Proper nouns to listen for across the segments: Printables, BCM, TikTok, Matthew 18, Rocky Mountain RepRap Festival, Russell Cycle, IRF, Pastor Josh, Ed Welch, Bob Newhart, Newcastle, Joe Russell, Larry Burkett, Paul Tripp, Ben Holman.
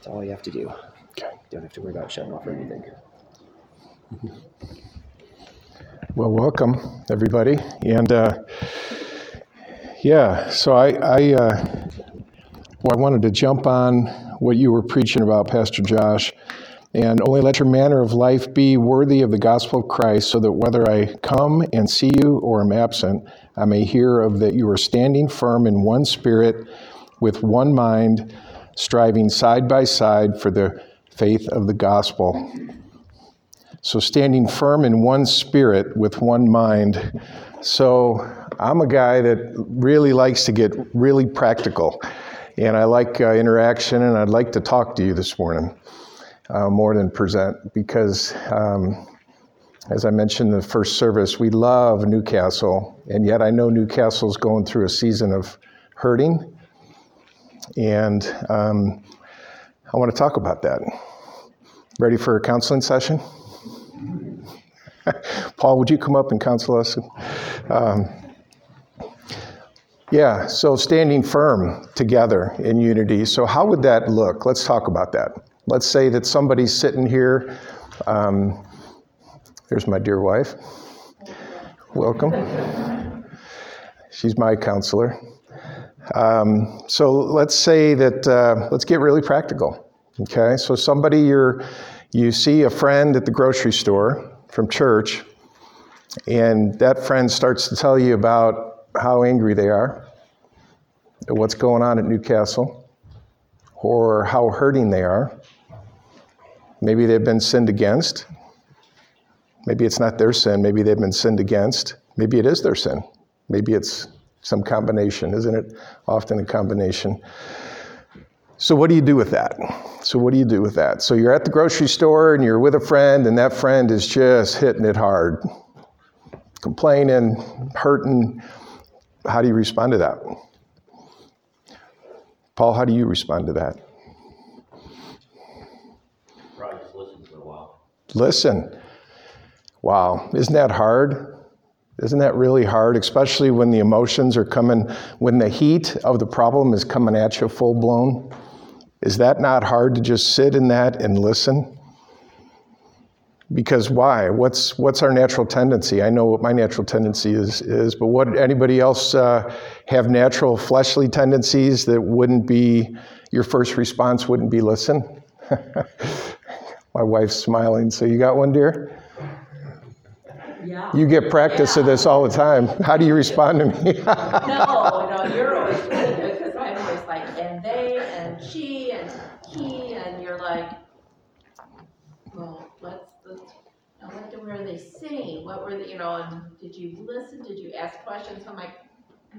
That's all you have to do. Okay. Don't have to worry about shutting off or anything. Well, welcome everybody. And I wanted to jump on what you were preaching about, Pastor Josh. And only let your manner of life be worthy of the gospel of Christ, so that whether I come and see you or am absent, I may hear of that you are standing firm in one spirit, with one mind, striving side by side for the faith of the gospel. So standing firm in one spirit, with one mind. So I'm a guy that really likes to get really practical. And I like interaction, and I'd like to talk to you this morning. More than present, because as I mentioned in the first service, we love Newcastle, and yet I know Newcastle's going through a season of hurting, and I want to talk about that. Ready for a counseling session? Paul, would you come up and counsel us? So standing firm together in unity. So how would that look? Let's talk about that. Let's say that somebody's sitting here. There's my dear wife. Welcome. She's my counselor. So let's say that, let's get really practical. Okay. So somebody you see a friend at the grocery store from church, and that friend starts to tell you about how angry they are, what's going on at Newcastle, or how hurting they are. Maybe they've been sinned against. Maybe it's not their sin. Maybe they've been sinned against. Maybe it is their sin. Maybe it's some combination. Isn't it often a combination? So what do you do with that? So you're at the grocery store and you're with a friend, and that friend is just hitting it hard, complaining, hurting. How do you respond to that? Paul, how do you respond to that? Probably just listen for a while. Listen. Wow. Isn't that hard? Isn't that really hard, especially when the emotions are coming, when the heat of the problem is coming at you full blown? Is that not hard to just sit in that and listen? Because why? What's our natural tendency? I know what my natural tendency is, but what anybody else have natural fleshly tendencies that wouldn't be, your first response wouldn't be listen? My wife's smiling. So you got one, dear? Yeah. You get practice of this all the time. How do you respond to me? No, you're always good, because I'm always like, and they, and she, and he, and you're like, well, what were they saying? What were they, and did you listen? Did you ask questions? I'm like,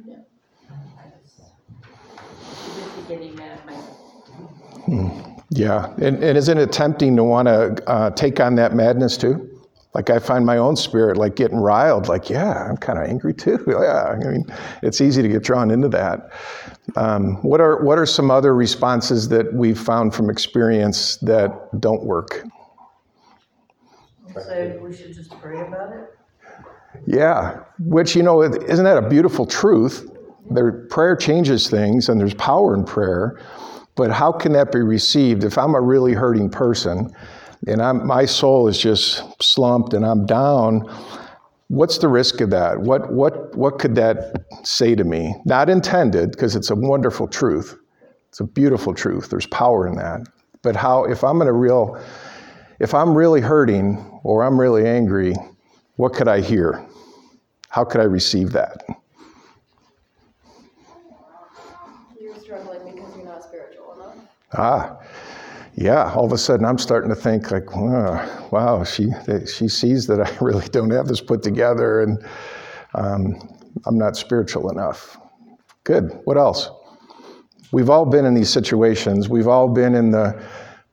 no. I'm just getting mad at myself. Yeah. And isn't it tempting to want to take on that madness too? Like, I find my own spirit like getting riled, like, yeah, I'm kind of angry too. Yeah. I mean, it's easy to get drawn into that. What are some other responses that we've found from experience that don't work? So we should just pray about it? Yeah, which, isn't that a beautiful truth? Prayer changes things, and there's power in prayer, but how can that be received if I'm a really hurting person and my soul is just slumped and I'm down? What's the risk of that? What could that say to me? Not intended, because it's a wonderful truth. It's a beautiful truth. There's power in that. But how, if I'm really hurting or I'm really angry, what could I hear? How could I receive that? You're struggling because you're not spiritual enough. Yeah. All of a sudden, I'm starting to think like, wow, she sees that I really don't have this put together, and I'm not spiritual enough. Good. What else? We've all been in these situations. We've all been in the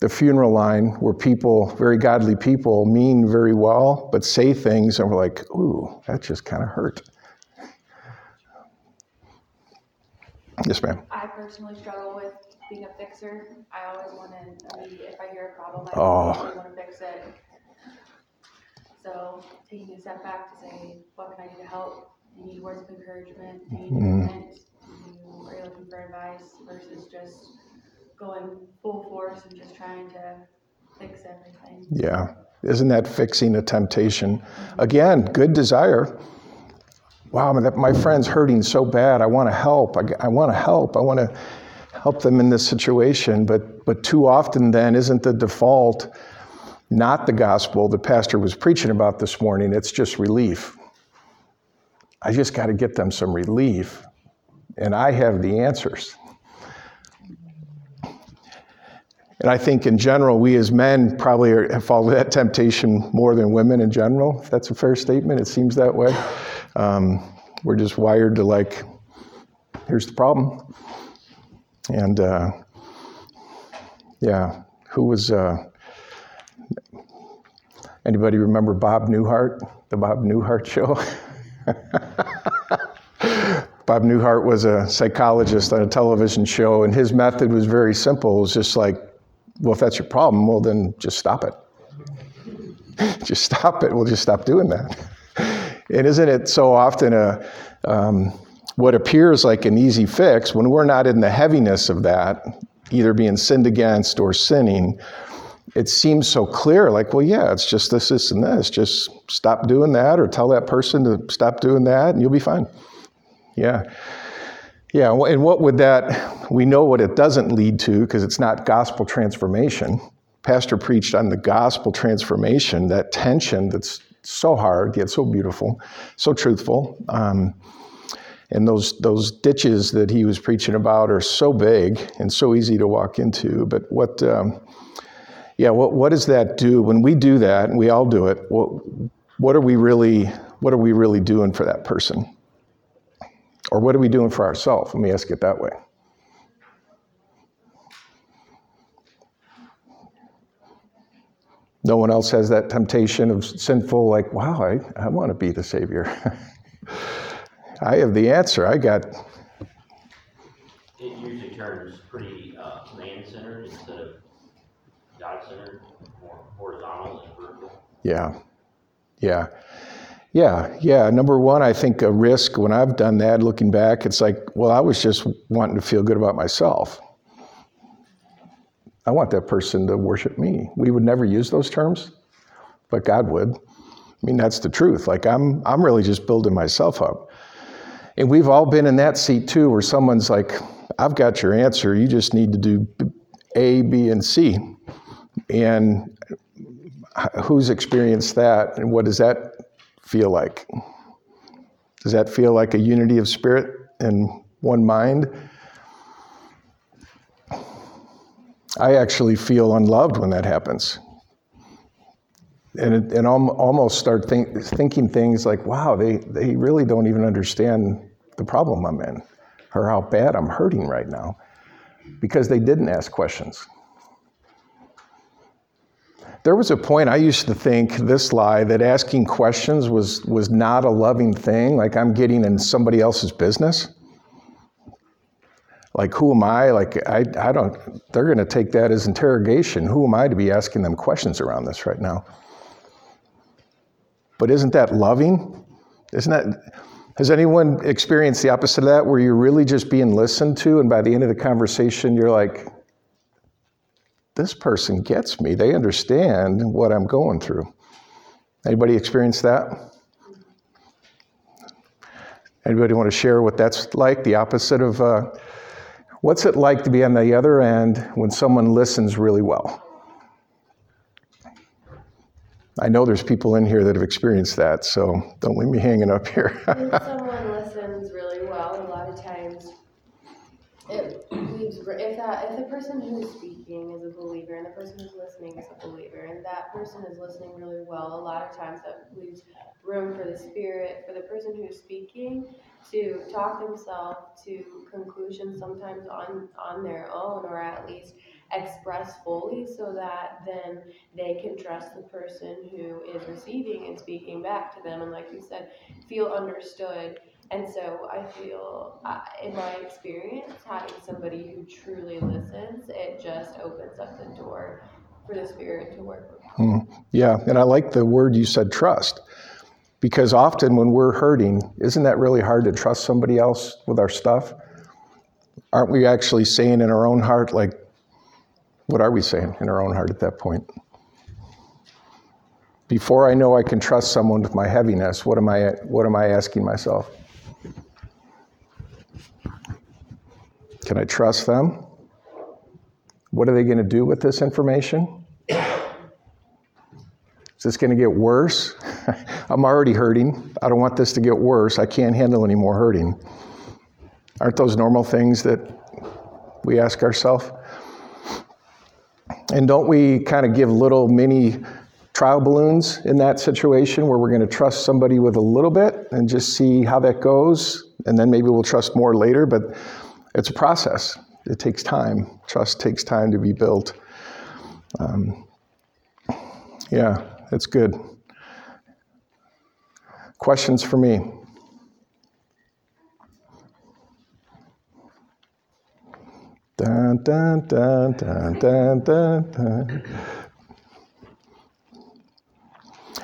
funeral line where people, very godly people, mean very well, but say things and we're like, ooh, that just kind of hurt. Yes, ma'am. I personally struggle with being a fixer. I always want to, if I hear a problem, I want to fix it. So taking a step back to say, what can I do to help? Do you need words of encouragement? Do you need advice? Are you looking for advice versus just going full force and just trying to fix everything. Yeah. Isn't that fixing a temptation? Again, good desire. Wow, my friend's hurting so bad. I want to help. I want to help. I want to help them in this situation. But too often then isn't the default not the gospel the pastor was preaching about this morning. It's just relief. I just got to get them some relief. And I have the answers. And I think in general, we as men probably fall to that temptation more than women in general. If that's a fair statement, it seems that way. We're just wired to like, here's the problem. And yeah, who was, anybody remember Bob Newhart, the Bob Newhart show? Bob Newhart was a psychologist on a television show, and his method was very simple. It was just like, well, if that's your problem, well, then just stop it. Just stop it. We'll just stop doing that. And isn't it so often what appears like an easy fix, when we're not in the heaviness of that, either being sinned against or sinning, it seems so clear, like, well, yeah, it's just this, this, and this. Just stop doing that, or tell that person to stop doing that, and you'll be fine. Yeah. Yeah, and what would that, we know what it doesn't lead to, because it's not gospel transformation. Pastor preached on the gospel transformation, that tension that's so hard, yet so beautiful, so truthful. And those ditches that he was preaching about are so big and so easy to walk into. But what does that do? When we do that, and we all do it, what are we really doing for that person? Or what are we doing for ourselves? Let me ask it that way. No one else has that temptation of sinful, like, wow, I want to be the Savior. I have the answer. I got... It usually turns pretty man-centered instead of God-centered, more horizontal and vertical. Yeah. Number one, I think a risk when I've done that, looking back, it's like, well, I was just wanting to feel good about myself. I want that person to worship me. We would never use those terms, but God would. I mean, that's the truth. Like, I'm really just building myself up. And we've all been in that seat too, where someone's like, I've got your answer. You just need to do A, B, and C. And who's experienced that? And what does that feel like? Does that feel like a unity of spirit and one mind? I actually feel unloved when that happens. And almost start thinking things like, wow, they really don't even understand the problem I'm in or how bad I'm hurting right now, because they didn't ask questions. There was a point I used to think this lie, that asking questions was not a loving thing, like I'm getting in somebody else's business. Like, who am I? Like, I don't, they're going to take that as interrogation. Who am I to be asking them questions around this right now? But isn't that loving? Has anyone experienced the opposite of that, where you're really just being listened to, and by the end of the conversation, you're like, this person gets me. They understand what I'm going through. Anybody experience that? Anybody want to share what that's like? The opposite of, what's it like to be on the other end when someone listens really well? I know there's people in here that have experienced that, so don't leave me hanging up here. When someone listens really well, a lot of times, if the person who's speaking is a believer and the person who's listening is a believer, and that person is listening really well, a lot of times that leaves room for the Spirit, for the person who's speaking, to talk themselves to conclusions, sometimes on their own, or at least express fully, so that then they can trust the person who is receiving and speaking back to them, and, like you said, feel understood. And so I feel, in my experience, having somebody who truly listens, it just opens up the door for the Spirit to work with them. Yeah, and I like the word you said, trust, because often when we're hurting, isn't that really hard to trust somebody else with our stuff? Aren't we actually saying in our own heart, like, What are we saying in our own heart at that point? Before I know I can trust someone with my heaviness, what am I asking myself? Can I trust them? What are they going to do with this information? Is this going to get worse? I'm already hurting. I don't want this to get worse. I can't handle any more hurting. Aren't those normal things that we ask ourselves? And don't we kind of give little mini trial balloons in that situation where we're going to trust somebody with a little bit and just see how that goes, and then maybe we'll trust more later, but it's a process. It takes time. Trust takes time to be built. Yeah, that's good. Questions for me? Dun, dun, dun, dun, dun, dun, dun.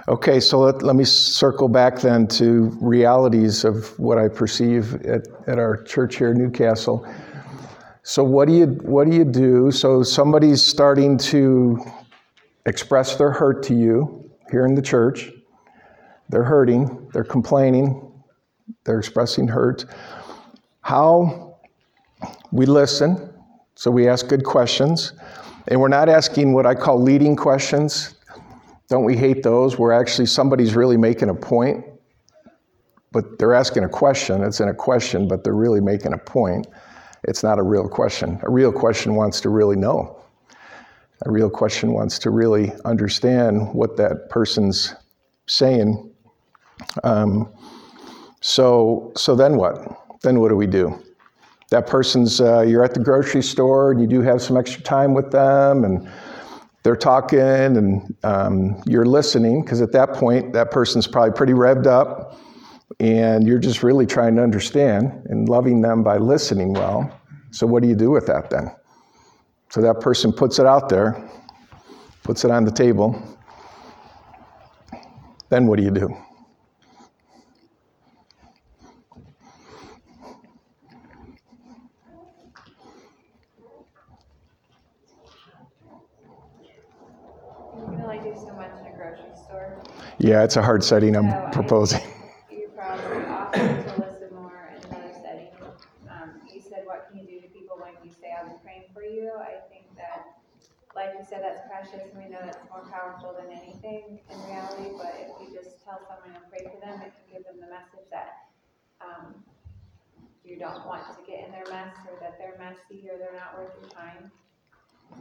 Okay, so let me circle back then to realities of what I perceive at our church here in Newcastle. So what do you do? So somebody's starting to express their hurt to you here in the church. They're hurting, they're complaining, they're expressing hurt. How we listen, so we ask good questions, and we're not asking what I call leading questions. Don't we hate those where actually somebody's really making a point, but they're asking a question. It's in a question, but they're really making a point. It's not a real question. A real question wants to really know. A real question wants to really understand what that person's saying. So then what? Then what do we do? That person's, you're at the grocery store and you do have some extra time with them and they're talking and you're listening, because at that point, that person's probably pretty revved up and you're just really trying to understand and loving them by listening well. So what do you do with that then? So that person puts it out there, puts it on the table. Then what do you do? Yeah, it's a hard setting I'm proposing. You probably often to listen more in another setting. You said, what can you do to people when you say, I'm praying for you? I think that, like you said, that's precious, and we know that's more powerful than anything in reality. But if you just tell someone and pray for them, it can give them the message that you don't want to get in their mess, or that they're messy, or they're not worth your time.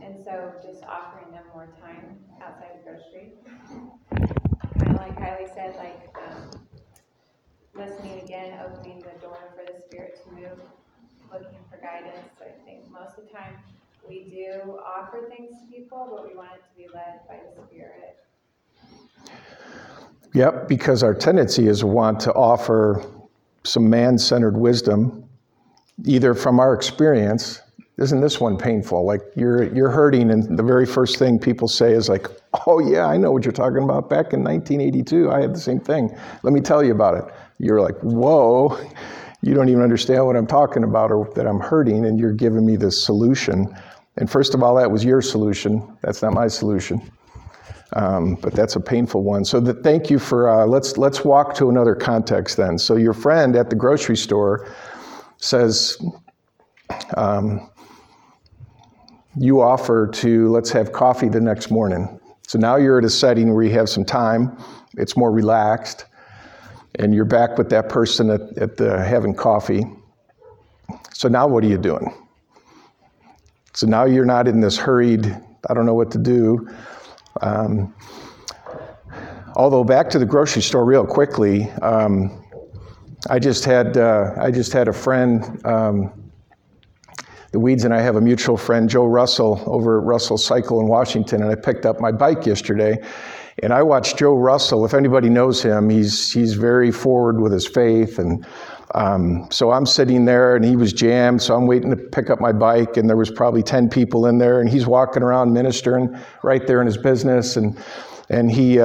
And so just offering them more time outside the grocery. Like Kylie said, listening again, opening the door for the Spirit to move, looking for guidance. So I think most of the time we do offer things to people, but we want it to be led by the Spirit. Yep, because our tendency is to want to offer some man-centered wisdom, either from our experience. Isn't this one painful? Like you're hurting, and the very first thing people say is like, oh yeah, I know what you're talking about. Back in 1982, I had the same thing. Let me tell you about it. You're like, whoa, you don't even understand what I'm talking about or that I'm hurting, and you're giving me this solution. And first of all, that was your solution. That's not my solution. But that's a painful one. So thank you for, let's walk to another context then. So your friend at the grocery store says, you offer to, let's have coffee the next morning. So now you're at a setting where you have some time, it's more relaxed, and you're back with that person at the having coffee. So now what are you doing? So now you're not in this hurried, I don't know what to do. Although back to the grocery store real quickly, I just had a friend, the Weeds and I have a mutual friend, Joe Russell, over at Russell Cycle in Washington, and I picked up my bike yesterday, and I watched Joe Russell. If anybody knows him, he's very forward with his faith, and so I'm sitting there, and he was jammed, so I'm waiting to pick up my bike, and there was probably 10 people in there, and he's walking around ministering right there in his business, and he...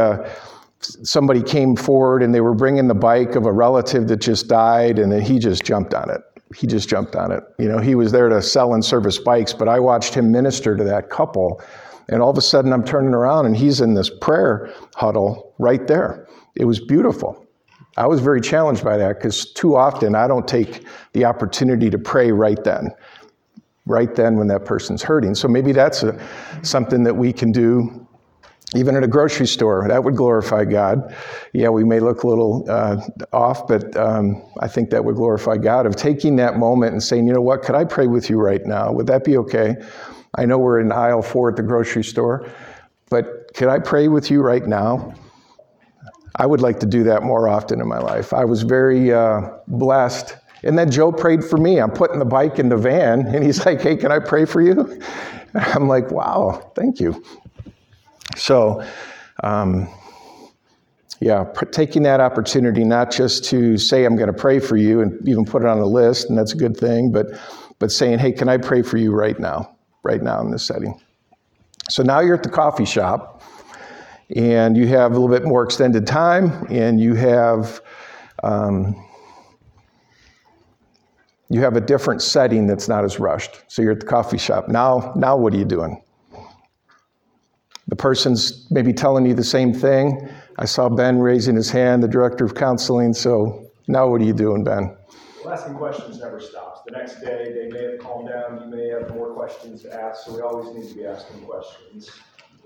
somebody came forward, and they were bringing the bike of a relative that just died, and then he just jumped on it. he just jumped on it. You know, he was there to sell and service bikes, but I watched him minister to that couple. And all of a sudden, I'm turning around, and he's in this prayer huddle right there. It was beautiful. I was very challenged by that because too often I don't take the opportunity to pray right then when that person's hurting. So maybe that's something that we can do even at a grocery store. That would glorify God. Yeah, we may look a little off, but I think that would glorify God of taking that moment and saying, you know what, could I pray with you right now? Would that be okay? I know we're in aisle 4 at the grocery store, but could I pray with you right now? I would like to do that more often in my life. I was very blessed. And then Joe prayed for me. I'm putting the bike in the van, and he's like, hey, can I pray for you? I'm like, wow, thank you. So, taking that opportunity, not just to say I'm going to pray for you and even put it on a list, and that's a good thing, but saying, hey, can I pray for you right now in this setting? So now you're at the coffee shop, and you have a little bit more extended time, and you have a different setting that's not as rushed. So you're at the coffee shop. Now what are you doing? The person's maybe telling you the same thing. I saw Ben raising his hand, the director of counseling. So now what are you doing, Ben? Well, asking questions never stops. The next day, they may have calmed down. You may have more questions to ask. So we always need to be asking questions.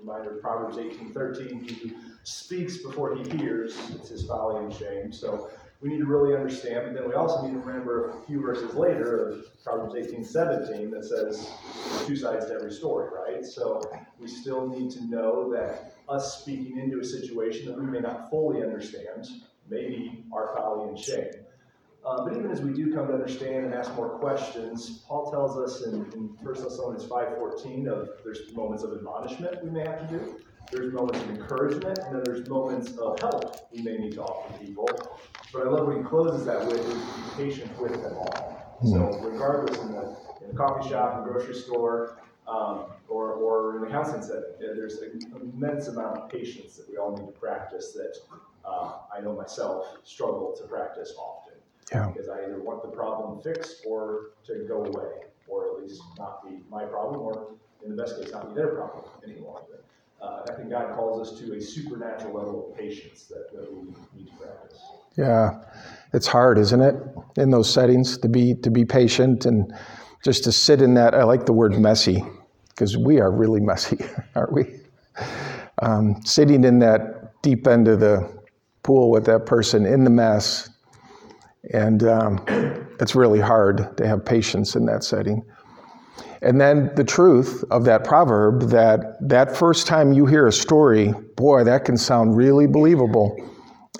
Reminder of Proverbs 18:13, he speaks before he hears. It's his folly and shame. So we need to really understand, but then we also need to remember a few verses later of Proverbs 18:17 that says there's two sides to every story, right? So we still need to know that us speaking into a situation that we may not fully understand may be our folly and shame. But even as we do come to understand and ask more questions, Paul tells us in 1 Thessalonians 5:14 of there's moments of admonishment we may have to do, there's moments of encouragement, and then there's moments of help we may need to offer people. But I love what he closes that with, is be patient with them all. So regardless in the coffee shop, in the grocery store, or in the counseling setting, there's an immense amount of patience that we all need to practice that I know myself struggle to practice often. Yeah. Because I either want the problem fixed or to go away, or at least not be my problem, or in the best case, not be their problem any longer. I think God calls us to a supernatural level of patience that we need to practice. Yeah, it's hard, isn't it, in those settings to be patient and just to sit in that. I like the word messy because we are really messy, aren't we? Sitting in that deep end of the pool with that person in the mess. And it's really hard to have patience in that setting. And then the truth of that proverb that first time you hear a story, boy, that can sound really believable,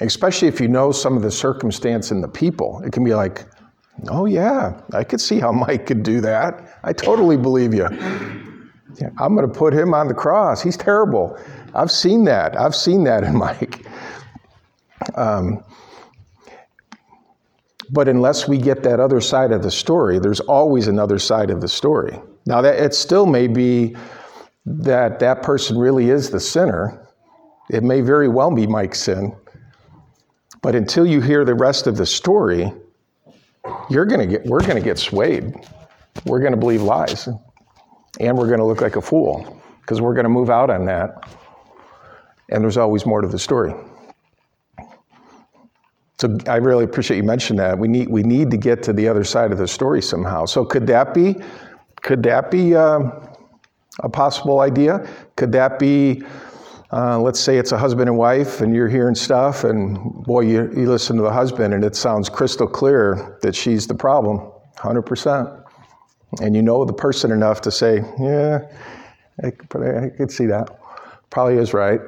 especially if you know some of the circumstance and the people. It can be like, oh, yeah, I could see how Mike could do that. I totally believe you. Yeah, I'm going to put him on the cross. He's terrible. I've seen that in Mike. But unless we get that other side of the story, there's always another side of the story. Now, that it still may be that person really is the sinner. It may very well be Mike's sin. But until you hear the rest of the story, we're going to get swayed. We're going to believe lies. And we're going to look like a fool because we're going to move out on that. And there's always more to the story. So I really appreciate you mentioned that. We need to get to the other side of the story somehow. So could that be a possible idea? Could that be, let's say it's a husband and wife, and you're hearing stuff, and boy, you listen to the husband, and it sounds crystal clear that she's the problem, 100%. And you know the person enough to say, yeah, I could see that. Probably is right.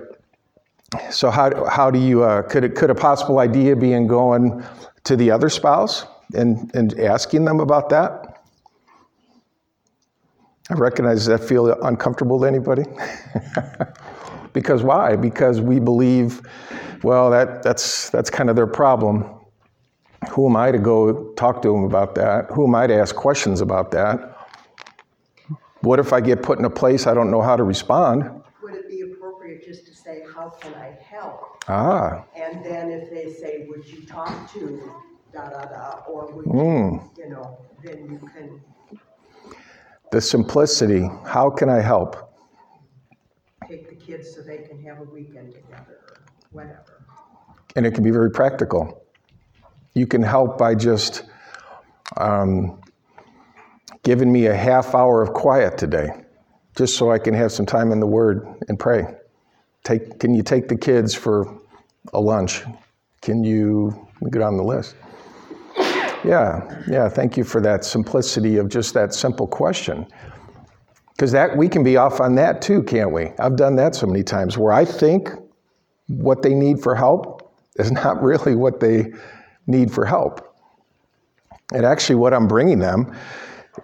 So how do you, could a possible idea be in going to the other spouse and asking them about that? I recognize that feel uncomfortable to anybody. Because why? Because we believe, well, that's kind of their problem. Who am I to go talk to them about that? Who am I to ask questions about that? What if I get put in a place I don't know how to respond? Just to say, how can I help? And then if they say, would you talk to da da da, or would you, you know, then you can. The simplicity. How can I help? Take the kids so they can have a weekend together, or whatever. And it can be very practical. You can help by just giving me a half hour of quiet today, just so I can have some time in the Word and pray. Can you take the kids for a lunch? Can you get on the list? Yeah, thank you for that simplicity of just that simple question. Because that we can be off on that too, can't we? I've done that so many times where I think what they need for help is not really what they need for help. And actually what I'm bringing them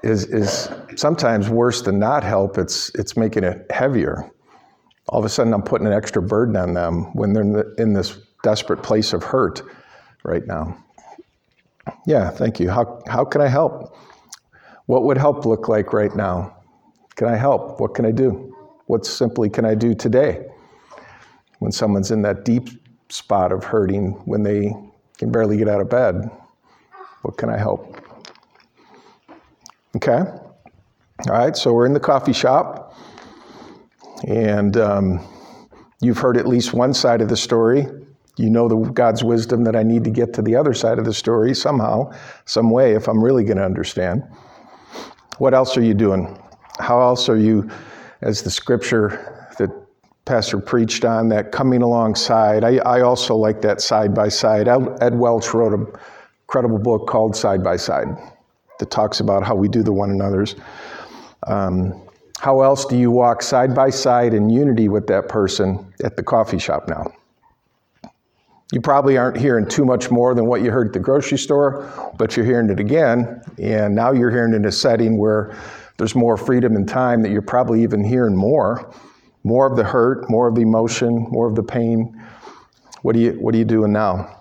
is sometimes worse than not help. It's making it heavier. All of a sudden I'm putting an extra burden on them when they're in this desperate place of hurt right now. Yeah, thank you. How can I help? What would help look like right now? Can I help? What can I do? What simply can I do today? When someone's in that deep spot of hurting, when they can barely get out of bed, what can I help? Okay. All right, so we're in the coffee shop, and you've heard at least one side of the story. You know the God's wisdom that I need to get to the other side of the story somehow, some way, if I'm really going to understand. What else are you doing? How else are you, as the scripture that Pastor preached on, that coming alongside? I also like that side by side. Ed Welch wrote an incredible book called Side by Side that talks about how we do the one another's. How else do you walk side by side in unity with that person at the coffee shop now? You probably aren't hearing too much more than what you heard at the grocery store, but you're hearing it again, and now you're hearing it in a setting where there's more freedom and time that you're probably even hearing more of the hurt, more of the emotion, more of the pain. What are you doing now?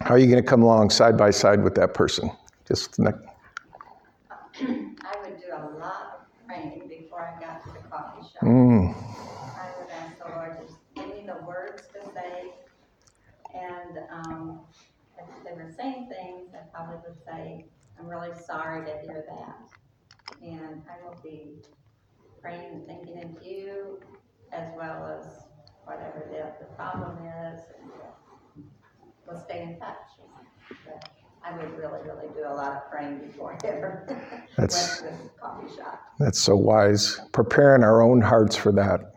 How are you going to come along side by side with that person? Just I would do a lot of praying before I got to the coffee shop. I would ask the Lord, just give me the words to say. And if they were saying things, I probably would say, I'm really sorry to hear that. And I will be praying and thinking of you, as well as whatever the problem is. And we'll stay in touch. But I would really, really do a lot of praying before I ever went to the coffee shop. That's so wise. Preparing our own hearts for that.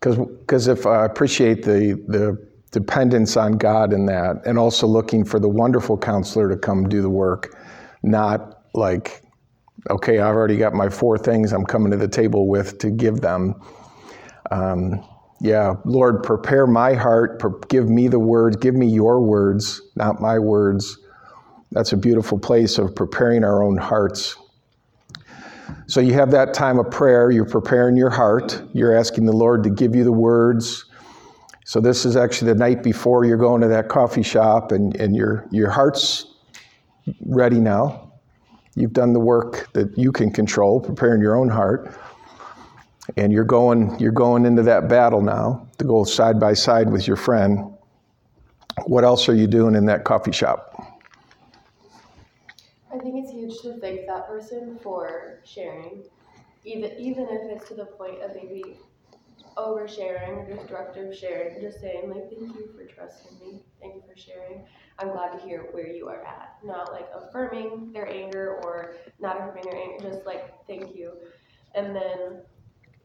Because if I appreciate the dependence on God in that, and also looking for the wonderful counselor to come do the work, not like, okay, I've already got my four things I'm coming to the table with to give them. Lord, prepare my heart, give me the words, give me your words, not my words. That's a beautiful place of preparing our own hearts. So you have that time of prayer, you're preparing your heart, you're asking the Lord to give you the words. So this is actually the night before you're going to that coffee shop, and your heart's ready now. You've done the work that you can control, preparing your own heart. And you're going into that battle now to go side by side with your friend. What else are you doing in that coffee shop? I think it's huge to thank that person for sharing, even if it's to the point of maybe oversharing or destructive sharing, just saying like, thank you for trusting me, thank you for sharing, I'm glad to hear where you are at, not like affirming their anger or not affirming their anger, just like thank you. And then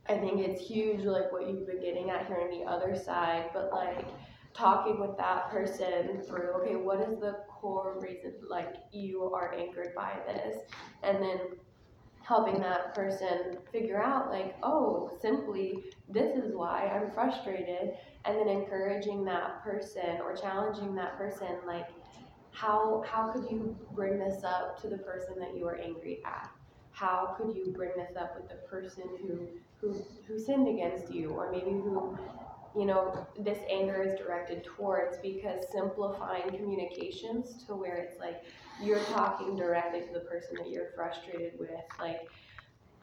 I think it's huge, like what you've been getting at, hearing the other side, but like talking with that person through, okay, what is the core reason like you are angered by this, and then helping that person figure out like, oh, simply this is why I'm frustrated, and then encouraging that person or challenging that person, like how could you bring this up to the person that you are angry at? How could you bring this up with the person who sinned against you, or maybe who, you know, this anger is directed towards? Because simplifying communications to where it's like you're talking directly to the person that you're frustrated with, like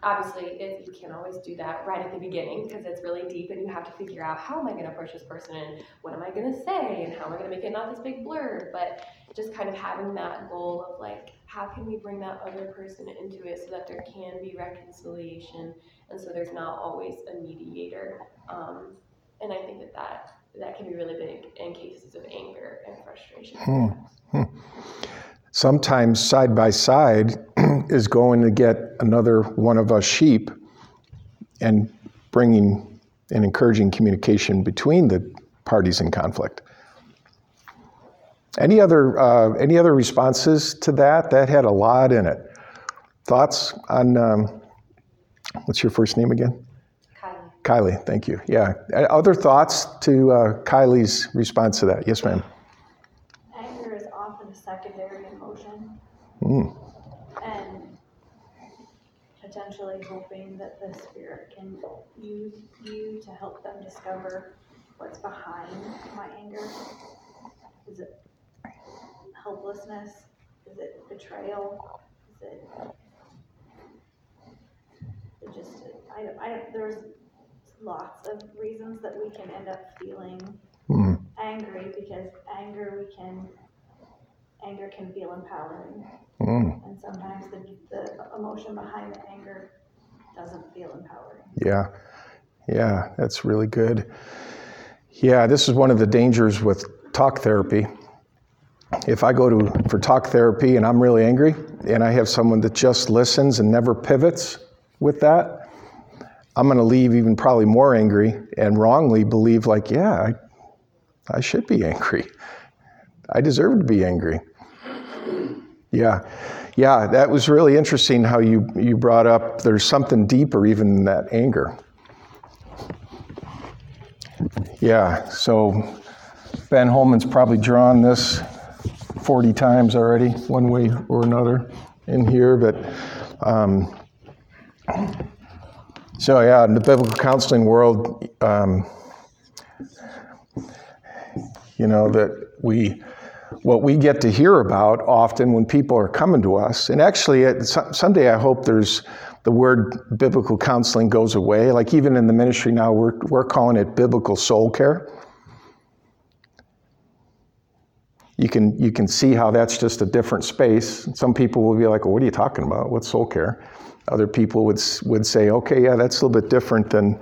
obviously you can't always do that right at the beginning because it's really deep and you have to figure out how am I going to approach this person and what am I going to say and how am I going to make it not this big blurb, but just kind of having that goal of like, how can we bring that other person into it so that there can be reconciliation and so there's not always a mediator. And I think that can be really big in cases of anger and frustration. Sometimes side by side is going to get another one of us sheep and bringing and encouraging communication between the parties in conflict. Any other responses to that? That had a lot in it. Thoughts on what's your first name again? Kylie, thank you. Yeah. Other thoughts to Kylie's response to that? Yes, ma'am. Anger is often a secondary emotion. Mm. And potentially hoping that the Spirit can use you to help them discover what's behind my anger. Is it helplessness? Is it betrayal? Is it, there's lots of reasons that we can end up feeling angry, because anger can feel empowering, and sometimes the emotion behind the anger doesn't feel empowering. Yeah, that's really good. Yeah, this is one of the dangers with talk therapy. If I go for talk therapy and I'm really angry, and I have someone that just listens and never pivots with that, I'm going to leave even probably more angry and wrongly believe like, yeah, I should be angry. I deserve to be angry. Yeah, that was really interesting how you brought up there's something deeper even than that anger. Yeah, so Ben Holman's probably drawn this 40 times already, one way or another in here, but... So yeah, in the biblical counseling world, what we get to hear about often when people are coming to us, and actually someday I hope there's the word biblical counseling goes away. Like even in the ministry now, we're calling it biblical soul care. You can see how that's just a different space. Some people will be like, well, what are you talking about? What's soul care? Other people would say, okay, yeah, that's a little bit different than,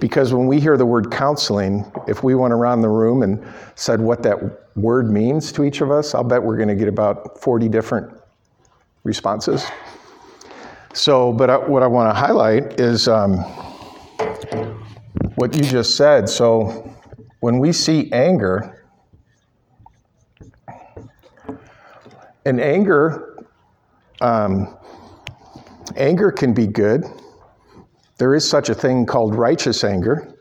because when we hear the word counseling, if we went around the room and said what that word means to each of us, I'll bet we're going to get about 40 different responses. So, but what I want to highlight is what you just said. So when we see anger, and anger can be good. There is such a thing called righteous anger.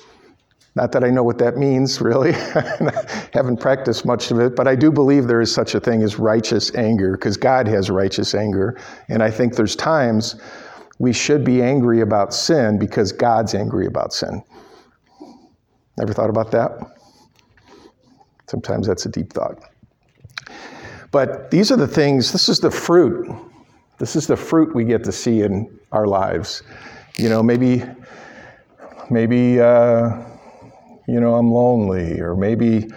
Not that I know what that means, really. I haven't practiced much of it, but I do believe there is such a thing as righteous anger, because God has righteous anger. And I think there's times we should be angry about sin because God's angry about sin. Never thought about that? Sometimes that's a deep thought. But these are the things, this is the fruit. This is the fruit we get to see in our lives. Maybe I'm lonely, or maybe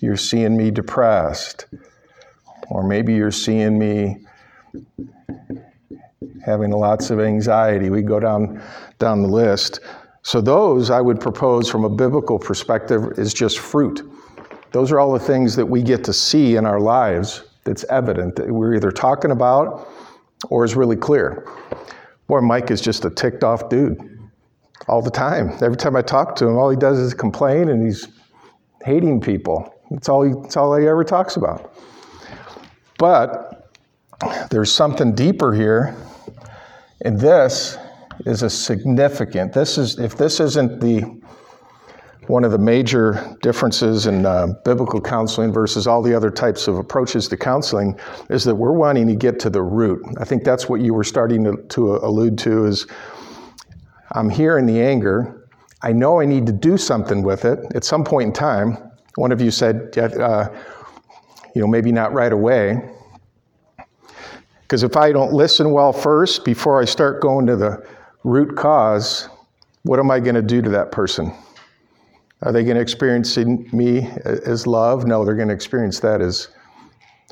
you're seeing me depressed, or maybe you're seeing me having lots of anxiety. We go down the list. So those, I would propose from a biblical perspective, is just fruit. Those are all the things that we get to see in our lives. That's evident that we're either talking about or is really clear. Boy, Mike is just a ticked off dude all the time. Every time I talk to him, all he does is complain and he's hating people. That's all he ever talks about. But there's something deeper here, and this is a significant, if this isn't one of the major differences in biblical counseling versus all the other types of approaches to counseling, is that we're wanting to get to the root. I think that's what you were starting to allude to, is I'm here in the anger. I know I need to do something with it. At some point in time, one of you said, maybe not right away. Because if I don't listen well first, before I start going to the root cause, what am I going to do to that person? Are they going to experience me as love? No, they're going to experience that as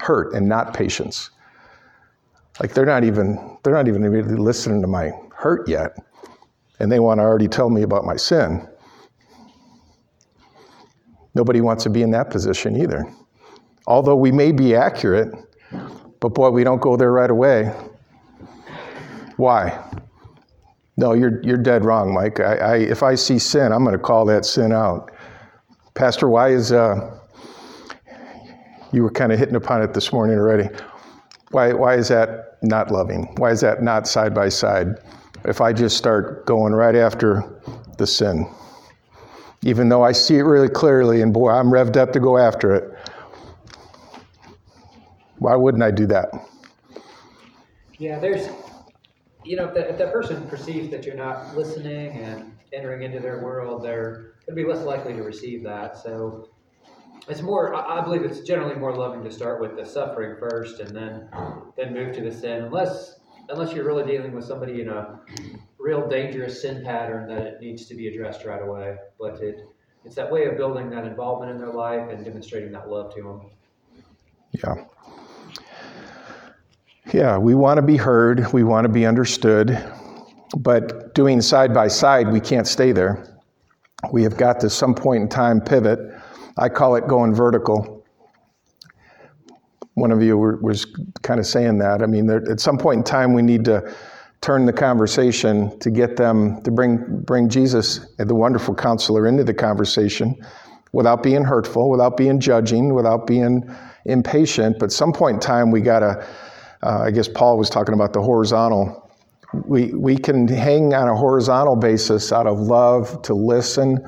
hurt and not patience. Like they're not even really listening to my hurt yet, and they want to already tell me about my sin. Nobody wants to be in that position either. Although we may be accurate, but boy, we don't go there right away. Why? No, you're dead wrong, Mike. If I see sin, I'm going to call that sin out. Pastor, why is you were kind of hitting upon it this morning already? Why is that not loving? Why is that not side by side? If I just start going right after the sin, even though I see it really clearly, and boy, I'm revved up to go after it. Why wouldn't I do that? Yeah, if that person perceives that you're not listening and entering into their world, they're going to be less likely to receive that. So it's more, I believe it's generally more loving to start with the suffering first and then move to the sin, unless you're really dealing with somebody in a real dangerous sin pattern that it needs to be addressed right away. But it's that way of building that involvement in their life and demonstrating that love to them. Yeah. Yeah, we want to be heard. We want to be understood. But doing side by side, we can't stay there. We have got to some point in time pivot. I call it going vertical. One of you was kind of saying that. I mean, at some point in time, we need to turn the conversation to get them to bring Jesus, the wonderful counselor, into the conversation without being hurtful, without being judging, without being impatient. But some point in time, we got to, I guess Paul was talking about the horizontal. We can hang on a horizontal basis out of love to listen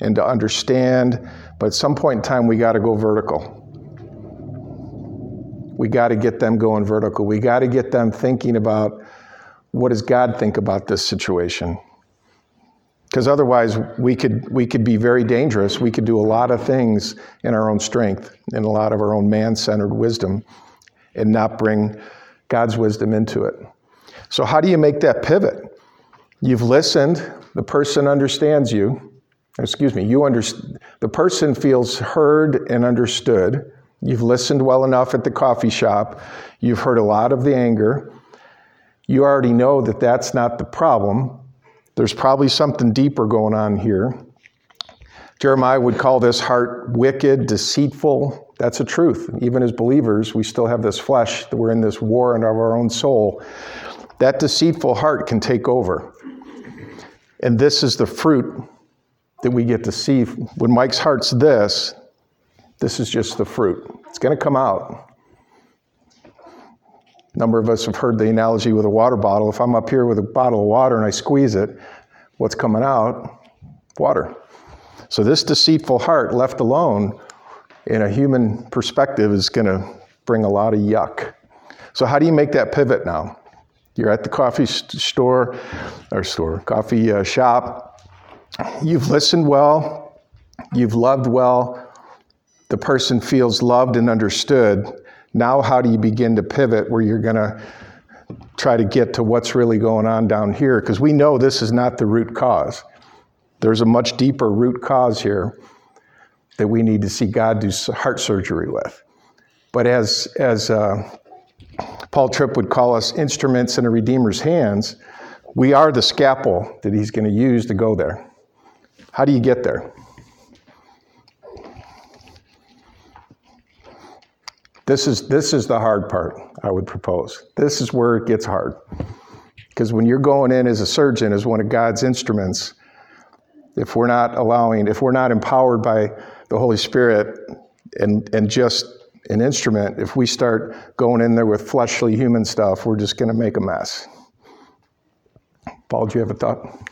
and to understand. But at some point in time, we got to go vertical. We got to get them going vertical. We got to get them thinking about, what does God think about this situation? Because otherwise, we could be very dangerous. We could do a lot of things in our own strength, in a lot of our own man-centered wisdom, and not bring God's wisdom into it. So how do you make that pivot? You've listened. The person understands you. Excuse me. The person feels heard and understood. You've listened well enough at the coffee shop. You've heard a lot of the anger. You already know that that's not the problem. There's probably something deeper going on here. Jeremiah would call this heart wicked, deceitful. That's a truth. Even as believers, we still have this flesh that we're in this war in our own soul. That deceitful heart can take over. And this is the fruit that we get to see. When Mike's heart's this is just the fruit. It's going to come out. A number of us have heard the analogy with a water bottle. If I'm up here with a bottle of water and I squeeze it, what's coming out? Water. So this deceitful heart left alone in a human perspective is going to bring a lot of yuck. So how do you make that pivot now? You're at the coffee shop. You've listened well. You've loved well. The person feels loved and understood. Now, how do you begin to pivot where you're going to try to get to what's really going on down here? Because we know this is not the root cause. There's a much deeper root cause here that we need to see God do heart surgery with. But as Paul Tripp would call us, instruments in a Redeemer's hands, we are the scalpel that he's going to use to go there. How do you get there? This is the hard part, I would propose. This is where it gets hard. Because when you're going in as a surgeon, as one of God's instruments, if we're not empowered by the Holy Spirit and just an instrument, if we start going in there with fleshly human stuff, we're just going to make a mess. Paul, do you have a thought?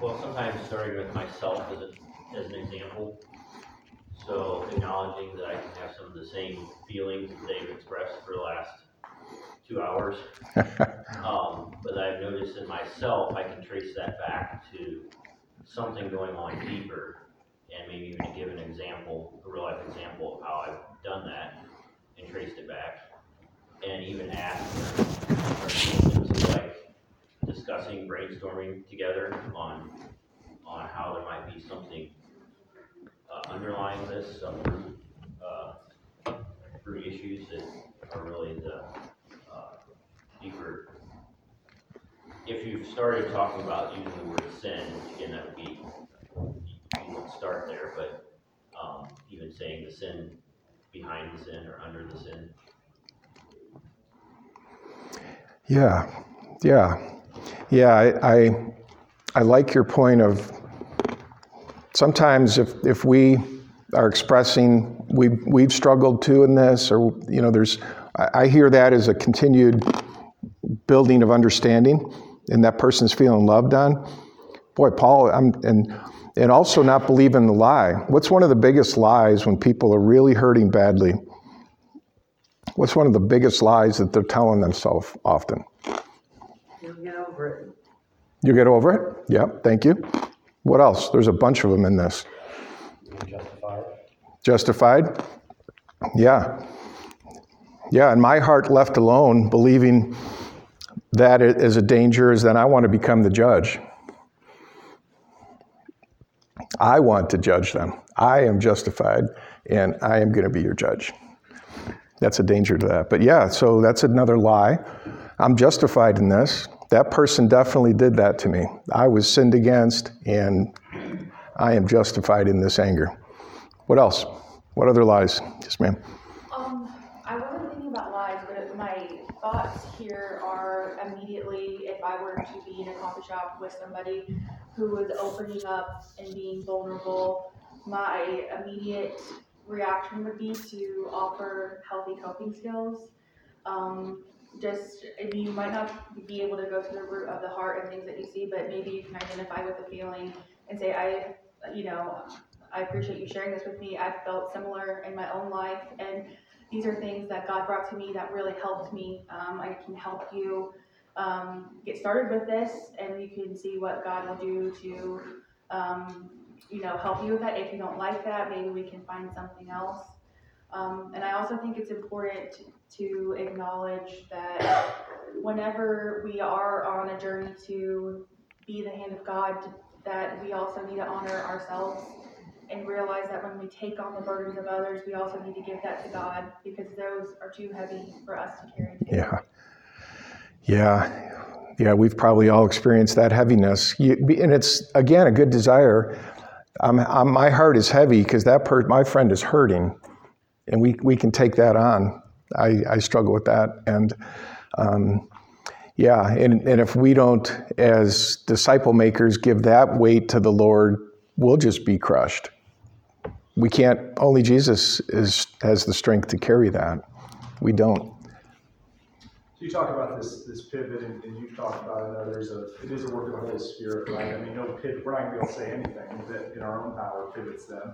Well, sometimes starting with myself as an example. So acknowledging that I can have some of the same feelings that they've expressed for the last 2 hours. But I've noticed in myself, I can trace that back to something going on deeper, and maybe even give an example, a real life example of how I've done that and traced it back. and even after our systems, like discussing, brainstorming together on how there might be something underlying this, some root issues that are really the deeper. If you've started talking about using the word sin, again, that would be, you would start there, but even saying the sin, behind the sin or under the sin. Yeah. I like your point of sometimes if we are expressing we've struggled too in this, or there's, I hear that as a continued building of understanding, and that person's feeling loved on. Boy, Paul, and also not believe in the lie. What's one of the biggest lies when people are really hurting badly? What's one of the biggest lies that they're telling themselves often? You'll get over it. You get over it? Yeah, thank you. What else? There's a bunch of them in this. Justified. Justified? Yeah. Yeah, and my heart left alone, believing that it is a danger, is that I want to become the judge. I want to judge them. I am justified, and I am going to be your judge. That's a danger to that. But yeah, so that's another lie. I'm justified in this. That person definitely did that to me. I was sinned against, and I am justified in this anger. What else? What other lies? Yes, ma'am. I wasn't thinking about lies, but my thoughts here are immediately if I were to be in a coffee shop with somebody who was opening up and being vulnerable, my immediate reaction would be to offer healthy coping skills. Just, you might not be able to go to the root of the heart and things that you see, but maybe you can identify with the feeling and say, I appreciate you sharing this with me. I've felt similar in my own life, and these are things that God brought to me that really helped me. I can help you get started with this, and you can see what God will do to, help you with that. If you don't like that, maybe we can find something else. And I also think it's important to acknowledge that whenever we are on a journey to be the hand of God, that we also need to honor ourselves and realize that when we take on the burdens of others, we also need to give that to God, because those are too heavy for us to carry. Yeah, we've probably all experienced that heaviness. And it's, again, a good desire. My heart is heavy because my friend is hurting, and we can take that on. I struggle with that. And and if we don't, as disciple makers, give that weight to the Lord, we'll just be crushed. We can't, only Jesus has the strength to carry that. We don't. You talk about this pivot, and you've talked about it. It is a work of the Holy Spirit, right? I mean, no pivot. We're not going to be able to say anything that in our own power pivots them.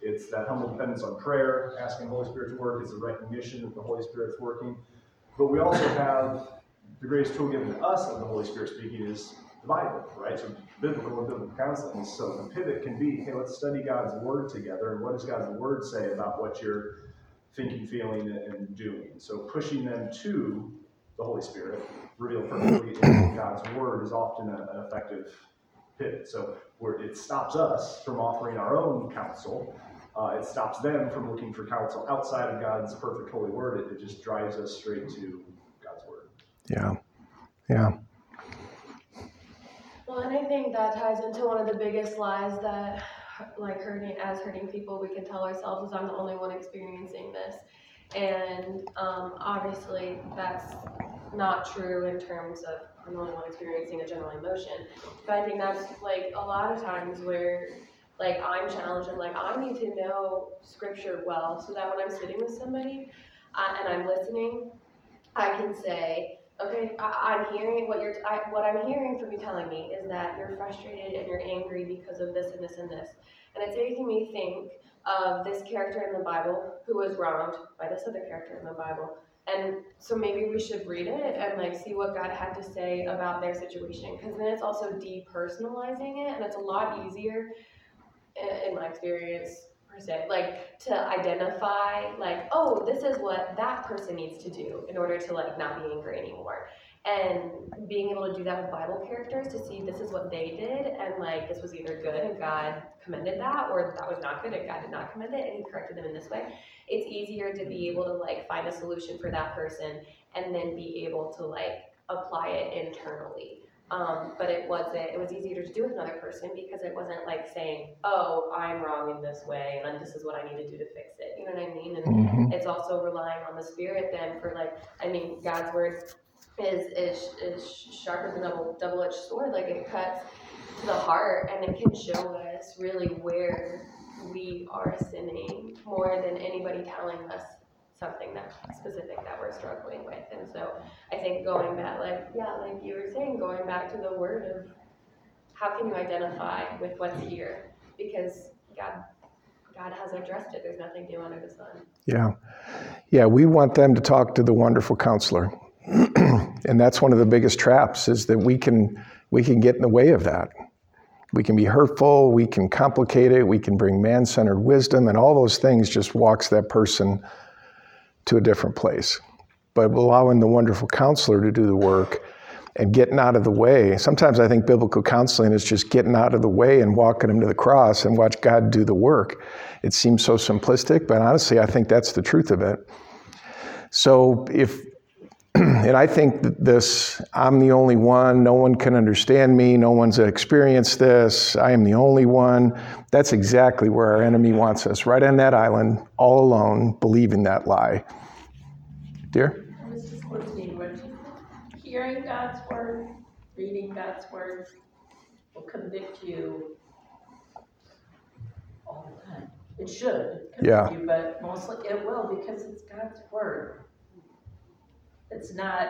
It's that humble dependence on prayer, asking the Holy Spirit to work. It's a recognition that the Holy Spirit's working. But we also have the greatest tool given to us of the Holy Spirit speaking is the Bible, right? So biblical counseling. So the pivot can be, hey, let's study God's Word together, and what does God's Word say about what you're thinking, feeling, and doing? So pushing them to the Holy Spirit, revealed perfectly in God's Word, is often an effective pivot. So it stops us from offering our own counsel. It stops them from looking for counsel outside of God's perfect Holy Word. It just drives us straight to God's Word. Yeah. Well, and I think that ties into one of the biggest lies that, like, hurting people, we can tell ourselves is, I'm the only one experiencing this. And obviously that's not true in terms of I'm the only one experiencing a general emotion. But I think that's like a lot of times where like I'm challenged and like I need to know scripture well so that when I'm sitting with somebody and I'm listening, I can say, okay, I'm hearing what I'm hearing from you telling me is that you're frustrated and you're angry because of this and this and this. And it's making me think of this character in the Bible who was wronged by this other character in the Bible. And so maybe we should read it and like see what God had to say about their situation, because then it's also depersonalizing it, and it's a lot easier, in my experience, per se, like to identify like, oh, this is what that person needs to do in order to like not be angry anymore. And being able to do that with Bible characters, to see this is what they did, and like this was either good and God commended that, or that was not good and God did not commend it and he corrected them in this way. It's easier to be able to like find a solution for that person and then be able to like apply it internally. But it was easier to do with another person because it wasn't like saying, oh, I'm wrong in this way and this is what I need to do to fix it. You know what I mean? And mm-hmm. It's also relying on the Spirit then for like, I mean, God's word is sharper than a double-edged sword. Like it cuts to the heart and it can show us really where we are sinning more than anybody telling us something that specific that we're struggling with. And so I think going back, like, yeah, like you were saying, going back to the word of how can you identify with what's here? Because God has addressed it. There's nothing new under the sun. Yeah. Yeah, we want them to talk to the wonderful counselor. And that's one of the biggest traps, is that we can get in the way of that. We can be hurtful, we can complicate it, we can bring man-centered wisdom, and all those things just walks that person to a different place. But allowing the wonderful counselor to do the work and getting out of the way. Sometimes I think biblical counseling is just getting out of the way and walking them to the cross and watch God do the work. It seems so simplistic, but honestly, I think that's the truth of it. So and I think that this, I'm the only one, no one can understand me, no one's experienced this, I am the only one. That's exactly where our enemy wants us, right on that island, all alone, believing that lie. Dear? I was just listening, which hearing God's word, reading God's word will convict you all the time. It should convict you, but mostly it will, because it's God's word. It's not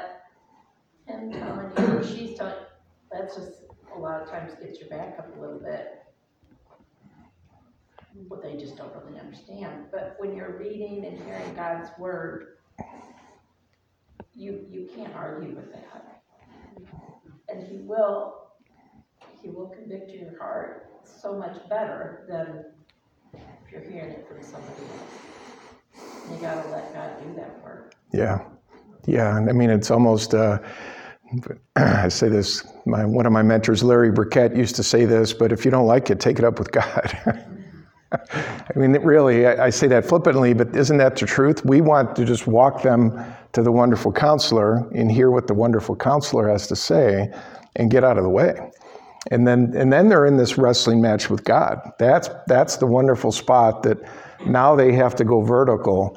him telling you or she's telling you. That's just a lot of times gets your back up a little bit. What they just don't really understand. But when you're reading and hearing God's word, you can't argue with that. And he will convict your heart so much better than if you're hearing it from somebody else. You gotta let God do that work. Yeah. Yeah, I mean, it's almost, I say this, one of my mentors, Larry Burkett, used to say this, but if you don't like it, take it up with God. I mean, really, I say that flippantly, but isn't that the truth? We want to just walk them to the wonderful counselor and hear what the wonderful counselor has to say and get out of the way. And then they're in this wrestling match with God. That's the wonderful spot that now they have to go vertical.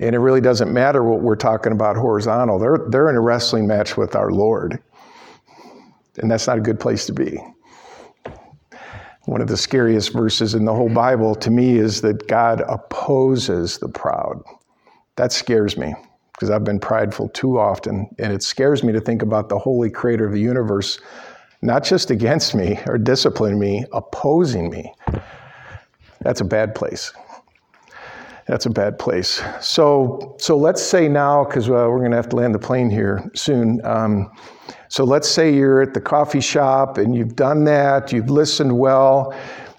And it really doesn't matter what we're talking about horizontal. They're in a wrestling match with our Lord. And that's not a good place to be. One of the scariest verses in the whole Bible to me is that God opposes the proud. That scares me because I've been prideful too often. And it scares me to think about the holy creator of the universe, not just against me or disciplining me, opposing me. That's a bad place. That's a bad place. So let's say now, because we're going to have to land the plane here soon. So let's say you're at the coffee shop and you've done that. You've listened well.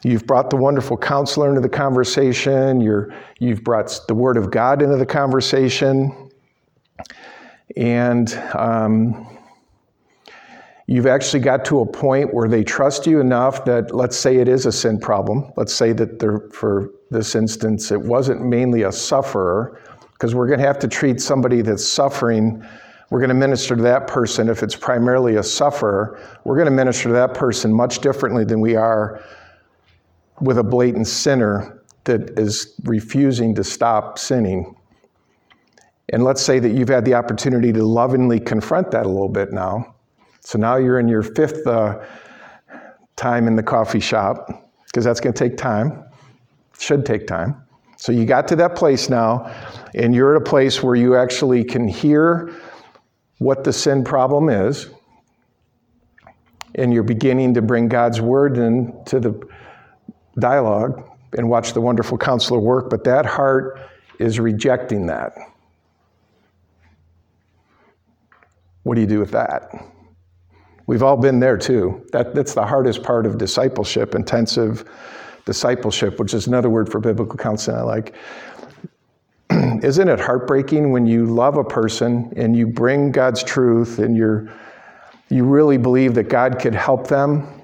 You've brought the wonderful counselor into the conversation. You've brought the Word of God into the conversation. And you've actually got to a point where they trust you enough that, let's say it is a sin problem. Let's say that for this instance, it wasn't mainly a sufferer, because we're going to have to treat somebody that's suffering. We're going to minister to that person. If it's primarily a sufferer, we're going to minister to that person much differently than we are with a blatant sinner that is refusing to stop sinning. And let's say that you've had the opportunity to lovingly confront that a little bit now. So now you're in your fifth time in the coffee shop, because that's going to take time, should take time. So you got to that place now, and you're at a place where you actually can hear what the sin problem is, and you're beginning to bring God's word into the dialogue and watch the wonderful counselor work, but that heart is rejecting that. What do you do with that? We've all been there too. That's the hardest part of discipleship, intensive discipleship, which is another word for biblical counseling I like. Isn't it heartbreaking when you love a person and you bring God's truth and you really believe that God could help them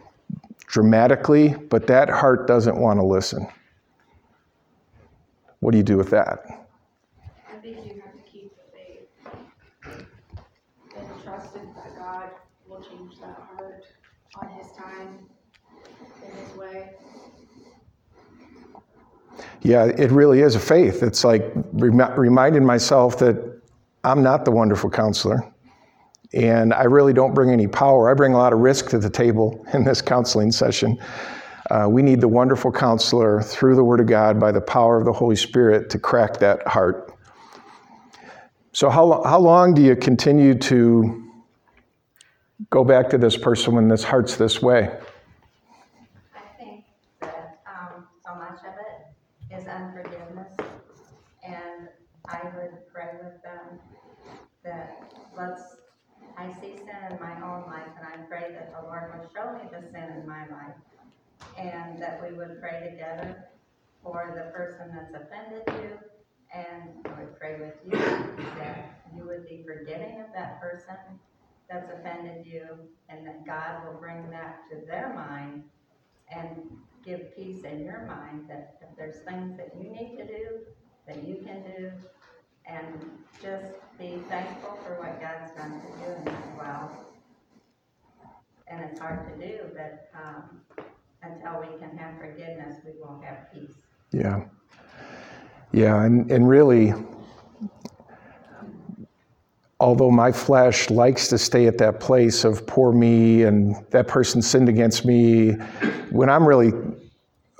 dramatically, but that heart doesn't want to listen? What do you do with that? I think you have to keep the faith and trust that God will change that heart on His time, in His way. Yeah, it really is a faith. It's like reminding myself that I'm not the wonderful counselor, and I really don't bring any power. I bring a lot of risk to the table in this counseling session. We need the wonderful counselor through the Word of God by the power of the Holy Spirit to crack that heart. So how long do you continue to go back to this person when this heart's this way? I see sin in my own life, and I pray that the Lord would show me the sin in my life, and that we would pray together for the person that's offended you, and I would pray with you that you would be forgiving of that person that's offended you, and that God will bring that to their mind and give peace in your mind, that if there's things that you need to do, that you can do. And just be thankful for what God's done for you as well. And it's hard to do, but until we can have forgiveness, we won't have peace. Yeah. Yeah, and really, although my flesh likes to stay at that place of poor me and that person sinned against me, when I'm really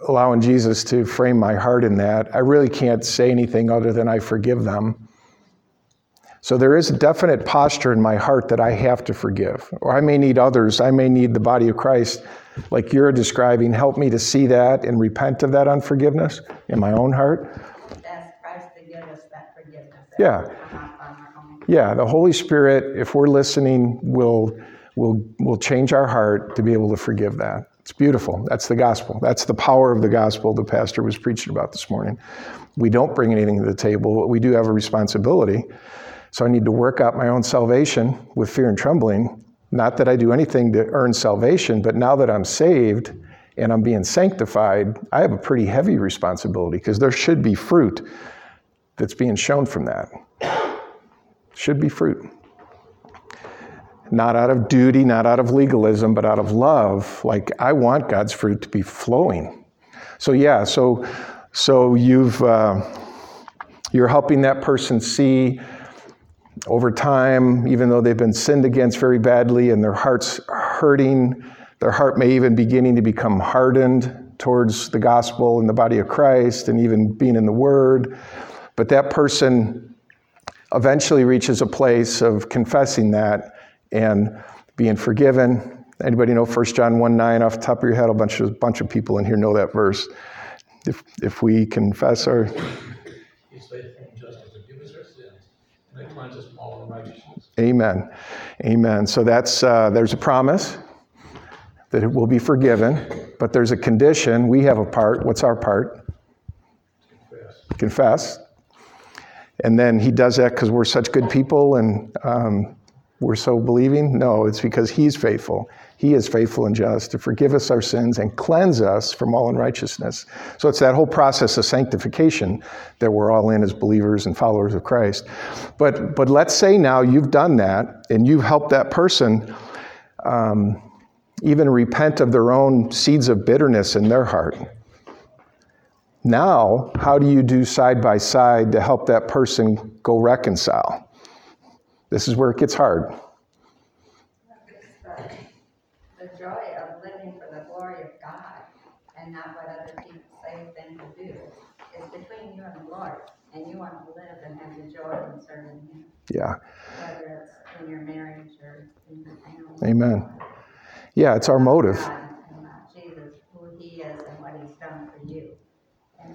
allowing Jesus to frame my heart in that, I really can't say anything other than I forgive them. So there is a definite posture in my heart that I have to forgive, or I may need others. I may need the body of Christ, like you're describing. Help me to see that and repent of that unforgiveness in my own heart. Ask Christ to give us that forgiveness. Yeah, the Holy Spirit, if we're listening, will change our heart to be able to forgive that. It's beautiful. That's the gospel. That's the power of the gospel the pastor was preaching about this morning. We don't bring anything to the table, but we do have a responsibility. So I need to work out my own salvation with fear and trembling. Not that I do anything to earn salvation, but now that I'm saved and I'm being sanctified, I have a pretty heavy responsibility, because there should be fruit that's being shown from that. Should be fruit. Not out of duty, not out of legalism, but out of love. Like, I want God's fruit to be flowing. So yeah, so you're helping that person see over time, even though they've been sinned against very badly and their heart's hurting, their heart may even beginning to become hardened towards the gospel and the body of Christ and even being in the Word. But that person eventually reaches a place of confessing that and being forgiven. Anybody know 1 John 1:9 off the top of your head? A bunch of people in here know that verse. If we confess our... He's faithful and just to forgive us our sins and to cleanse us from all unrighteousness. Amen. Amen. So that's there's a promise that it will be forgiven, but there's a condition. We have a part. What's our part? Confess. And then He does that because we're such good people and... we're so believing? No, it's because He's faithful. He is faithful and just to forgive us our sins and cleanse us from all unrighteousness. So it's that whole process of sanctification that we're all in as believers and followers of Christ. But let's say now you've done that and you've helped that person even repent of their own seeds of bitterness in their heart. Now, how do you do side by side to help that person go reconcile? This is where it gets hard. The joy of living for the glory of God and not what other people say, things to do. It's between you and the Lord, and you want to live and have the joy in serving Him. Yeah. Whether it's in your marriage or in your family. Amen. Yeah, it's our motive. God and about Jesus, who He is and what He's done for you. And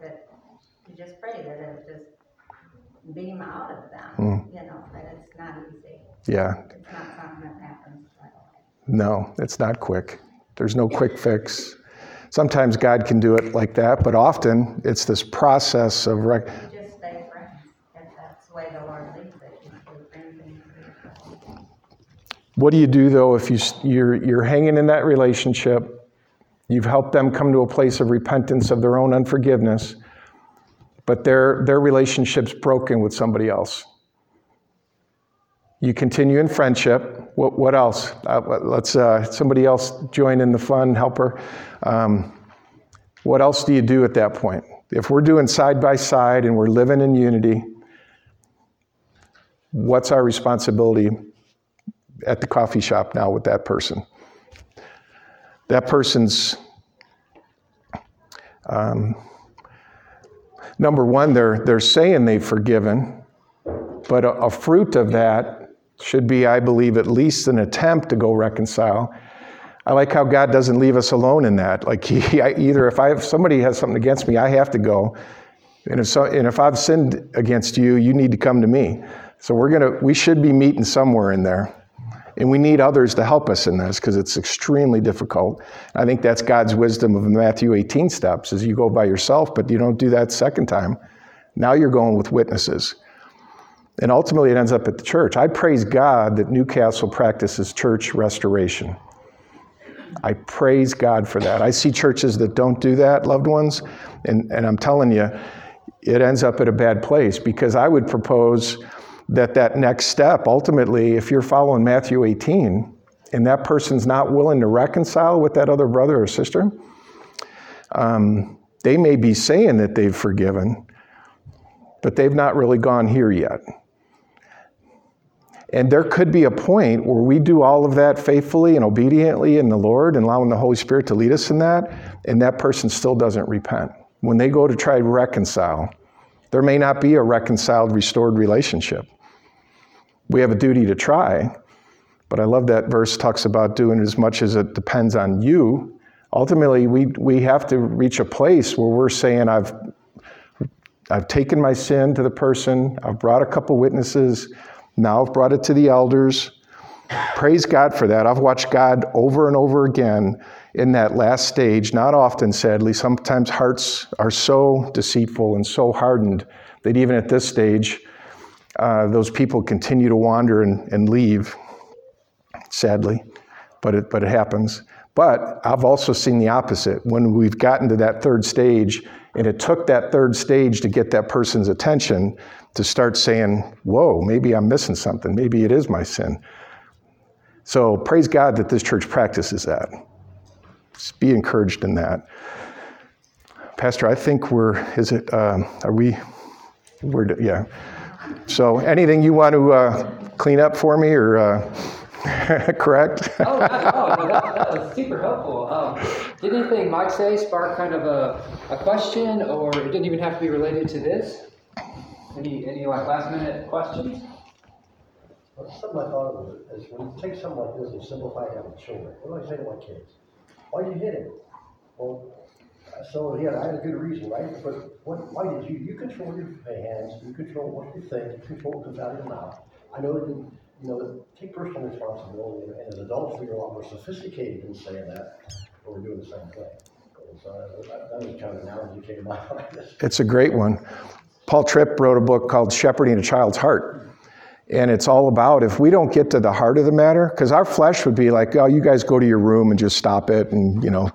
that you just pray that it just beam out of them, you know, but it's not easy. Yeah. It's not something that happens right away. No, it's not quick. There's no quick fix. Sometimes God can do it like that, but often it's this process of... Just stay fresh, if that's the way the Lord leads it. What do you do, though, if you're hanging in that relationship, you've helped them come to a place of repentance of their own unforgiveness, but their relationship's broken with somebody else? You continue in friendship. What else? Let's somebody else join in the fun, help her. What else do you do at that point? If we're doing side by side and we're living in unity, what's our responsibility at the coffee shop now with that person? That person's, number one, they're saying they've forgiven, but a fruit of that should be, I believe, at least an attempt to go reconcile. I like how God doesn't leave us alone in that. Like if somebody has something against me, I have to go. And if I've sinned against you, you need to come to me. So we should be meeting somewhere in there. And we need others to help us in this because it's extremely difficult. I think that's God's wisdom of Matthew 18 steps, is you go by yourself, but you don't do that second time. Now you're going with witnesses. And ultimately, it ends up at the church. I praise God that Newcastle practices church restoration. I praise God for that. I see churches that don't do that, loved ones, and I'm telling you, it ends up at a bad place, because I would propose that next step, ultimately, if you're following Matthew 18, and that person's not willing to reconcile with that other brother or sister, they may be saying that they've forgiven, but they've not really gone here yet. And there could be a point where we do all of that faithfully and obediently in the Lord and allowing the Holy Spirit to lead us in that, and that person still doesn't repent. When they go to try to reconcile, there may not be a reconciled, restored relationship. We have a duty to try, but I love that verse talks about doing as much as it depends on you. Ultimately, we have to reach a place where we're saying, I've taken my sin to the person, I've brought a couple witnesses, now I've brought it to the elders. Praise God for that. I've watched God over and over again in that last stage, not often, sadly. Sometimes hearts are so deceitful and so hardened that even at this stage, those people continue to wander and leave, sadly, but it happens. But I've also seen the opposite. When we've gotten to that third stage, and it took that third stage to get that person's attention to start saying, whoa, maybe I'm missing something. Maybe it is my sin. So praise God that this church practices that. Just be encouraged in that. Pastor, I think yeah. So anything you want to clean up for me or... Correct? That was super helpful. Did anything Mike say spark kind of a question, or it didn't even have to be related to this? Any like last minute questions? Something I thought of is when you take something like this and simplify it on children. What do I say to my kids? Why did you hit him? Well, so yeah, I had a good reason, right? But why did you? You control your hands. You control what you think. You control what comes out of your mouth. I know that. You know, take personal responsibility, and as adults, we are a lot more sophisticated in saying that, but we're doing the same thing. So that was kind of an analogy that came to my mind. It's a great one. Paul Tripp wrote a book called Shepherding a Child's Heart, and it's all about if we don't get to the heart of the matter, because our flesh would be like, oh, you guys go to your room and just stop it, and, you know,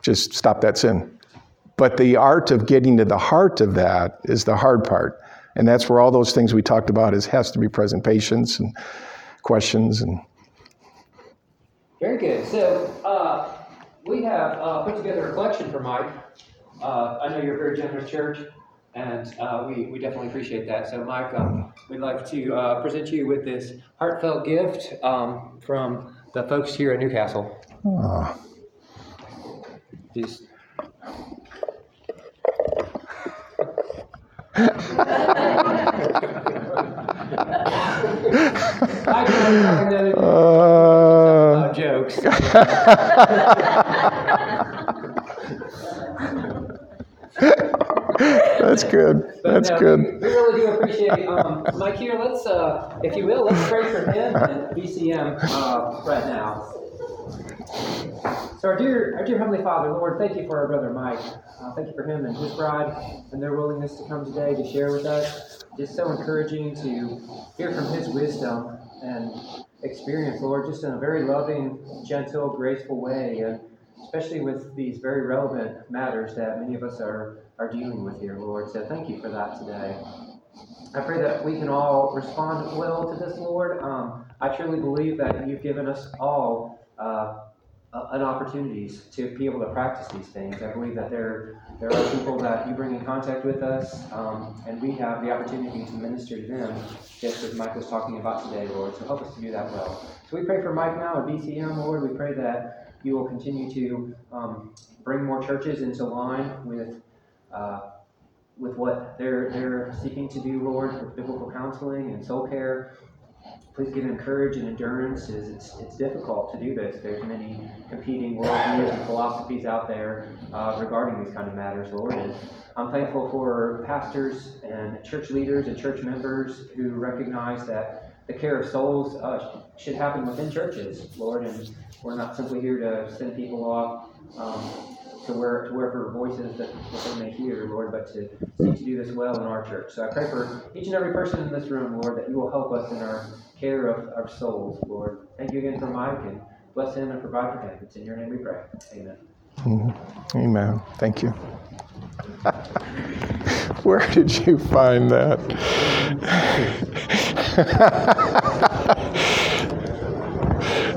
just stop that sin. But the art of getting to the heart of that is the hard part. And that's where all those things we talked about has to be present, patience and questions. And very good. So we have put together a collection for Mike. I know you're a very generous church, and we definitely appreciate that. So, Mike, we'd like to present you with this heartfelt gift from the folks here at Newcastle. Oh. Just... Jokes. That's good. That's good. We really do appreciate Mike here. Let's, if you will, let's pray for him and BCM right now. So our dear Heavenly Father, Lord, thank you for our brother Mike. Thank you for him and his bride and their willingness to come today to share with us. Just so encouraging to hear from his wisdom and experience, Lord, just in a very loving, gentle, graceful way, and especially with these very relevant matters that many of us are dealing with here, Lord. So thank you for that today. I pray that we can all respond well to this, Lord. I truly believe that you've given us all opportunities to be able to practice these things. I believe that there are people that you bring in contact with us, and we have the opportunity to minister to them, just as Mike was talking about today, Lord. So help us to do that well. So we pray for Mike now at BCM, Lord. We pray that you will continue to bring more churches into line with what they're seeking to do, Lord, with biblical counseling and soul care. Please give him courage and endurance. It's difficult to do this. There's many competing worldviews and philosophies out there regarding these kind of matters, Lord. And I'm thankful for pastors and church leaders and church members who recognize that the care of souls should happen within churches, Lord. And we're not simply here to send people off to wherever voices that they may hear, Lord, but to seek to do this well in our church. So I pray for each and every person in this room, Lord, that you will help us in our care of our souls, Lord. Thank you again for Mike, and bless him and provide for him. It's in your name we pray. Amen. Amen. Thank you. Where did you find that?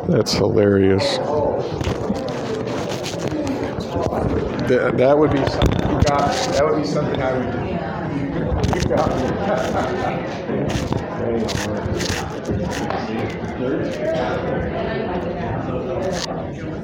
That's hilarious. That would be something you got. That would be something I would do. You got me.